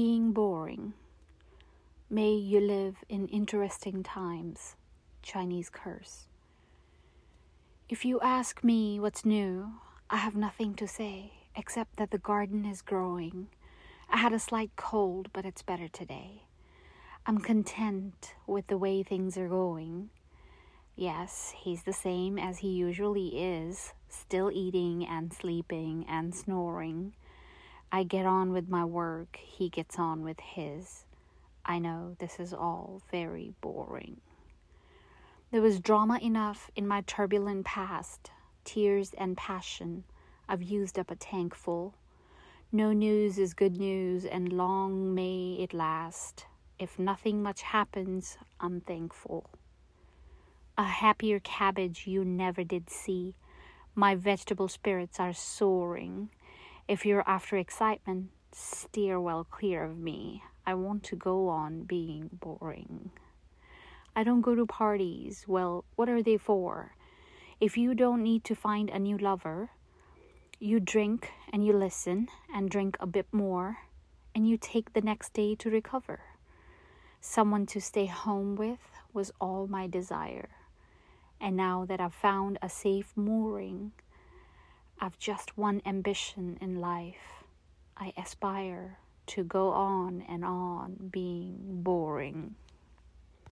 being boring. May you live in interesting times. Chinese curse. If you ask me what's new, I have nothing to say, except that the garden is growing. I had a slight cold, but it's better today. I'm content with the way things are going. Yes, he's the same as he usually is, still eating and sleeping and snoring. I get on with my work, he gets on with his. I know this is all very boring. There was drama enough in my turbulent past, tears and passion. I've used up a tank full. No news is good news, and long may it last. If nothing much happens, I'm thankful. A happier cabbage you never did see. My vegetable spirits are soaring. If you're after excitement, steer well clear of me. I want to go on being boring. I don't go to parties. Well, what are they for? If you don't need to find a new lover, you drink and you listen and drink a bit more, and you take the next day to recover. Someone to stay home with was all my desire. And now that I've found a safe mooring, I've just one ambition in life. I aspire to go on and on being boring.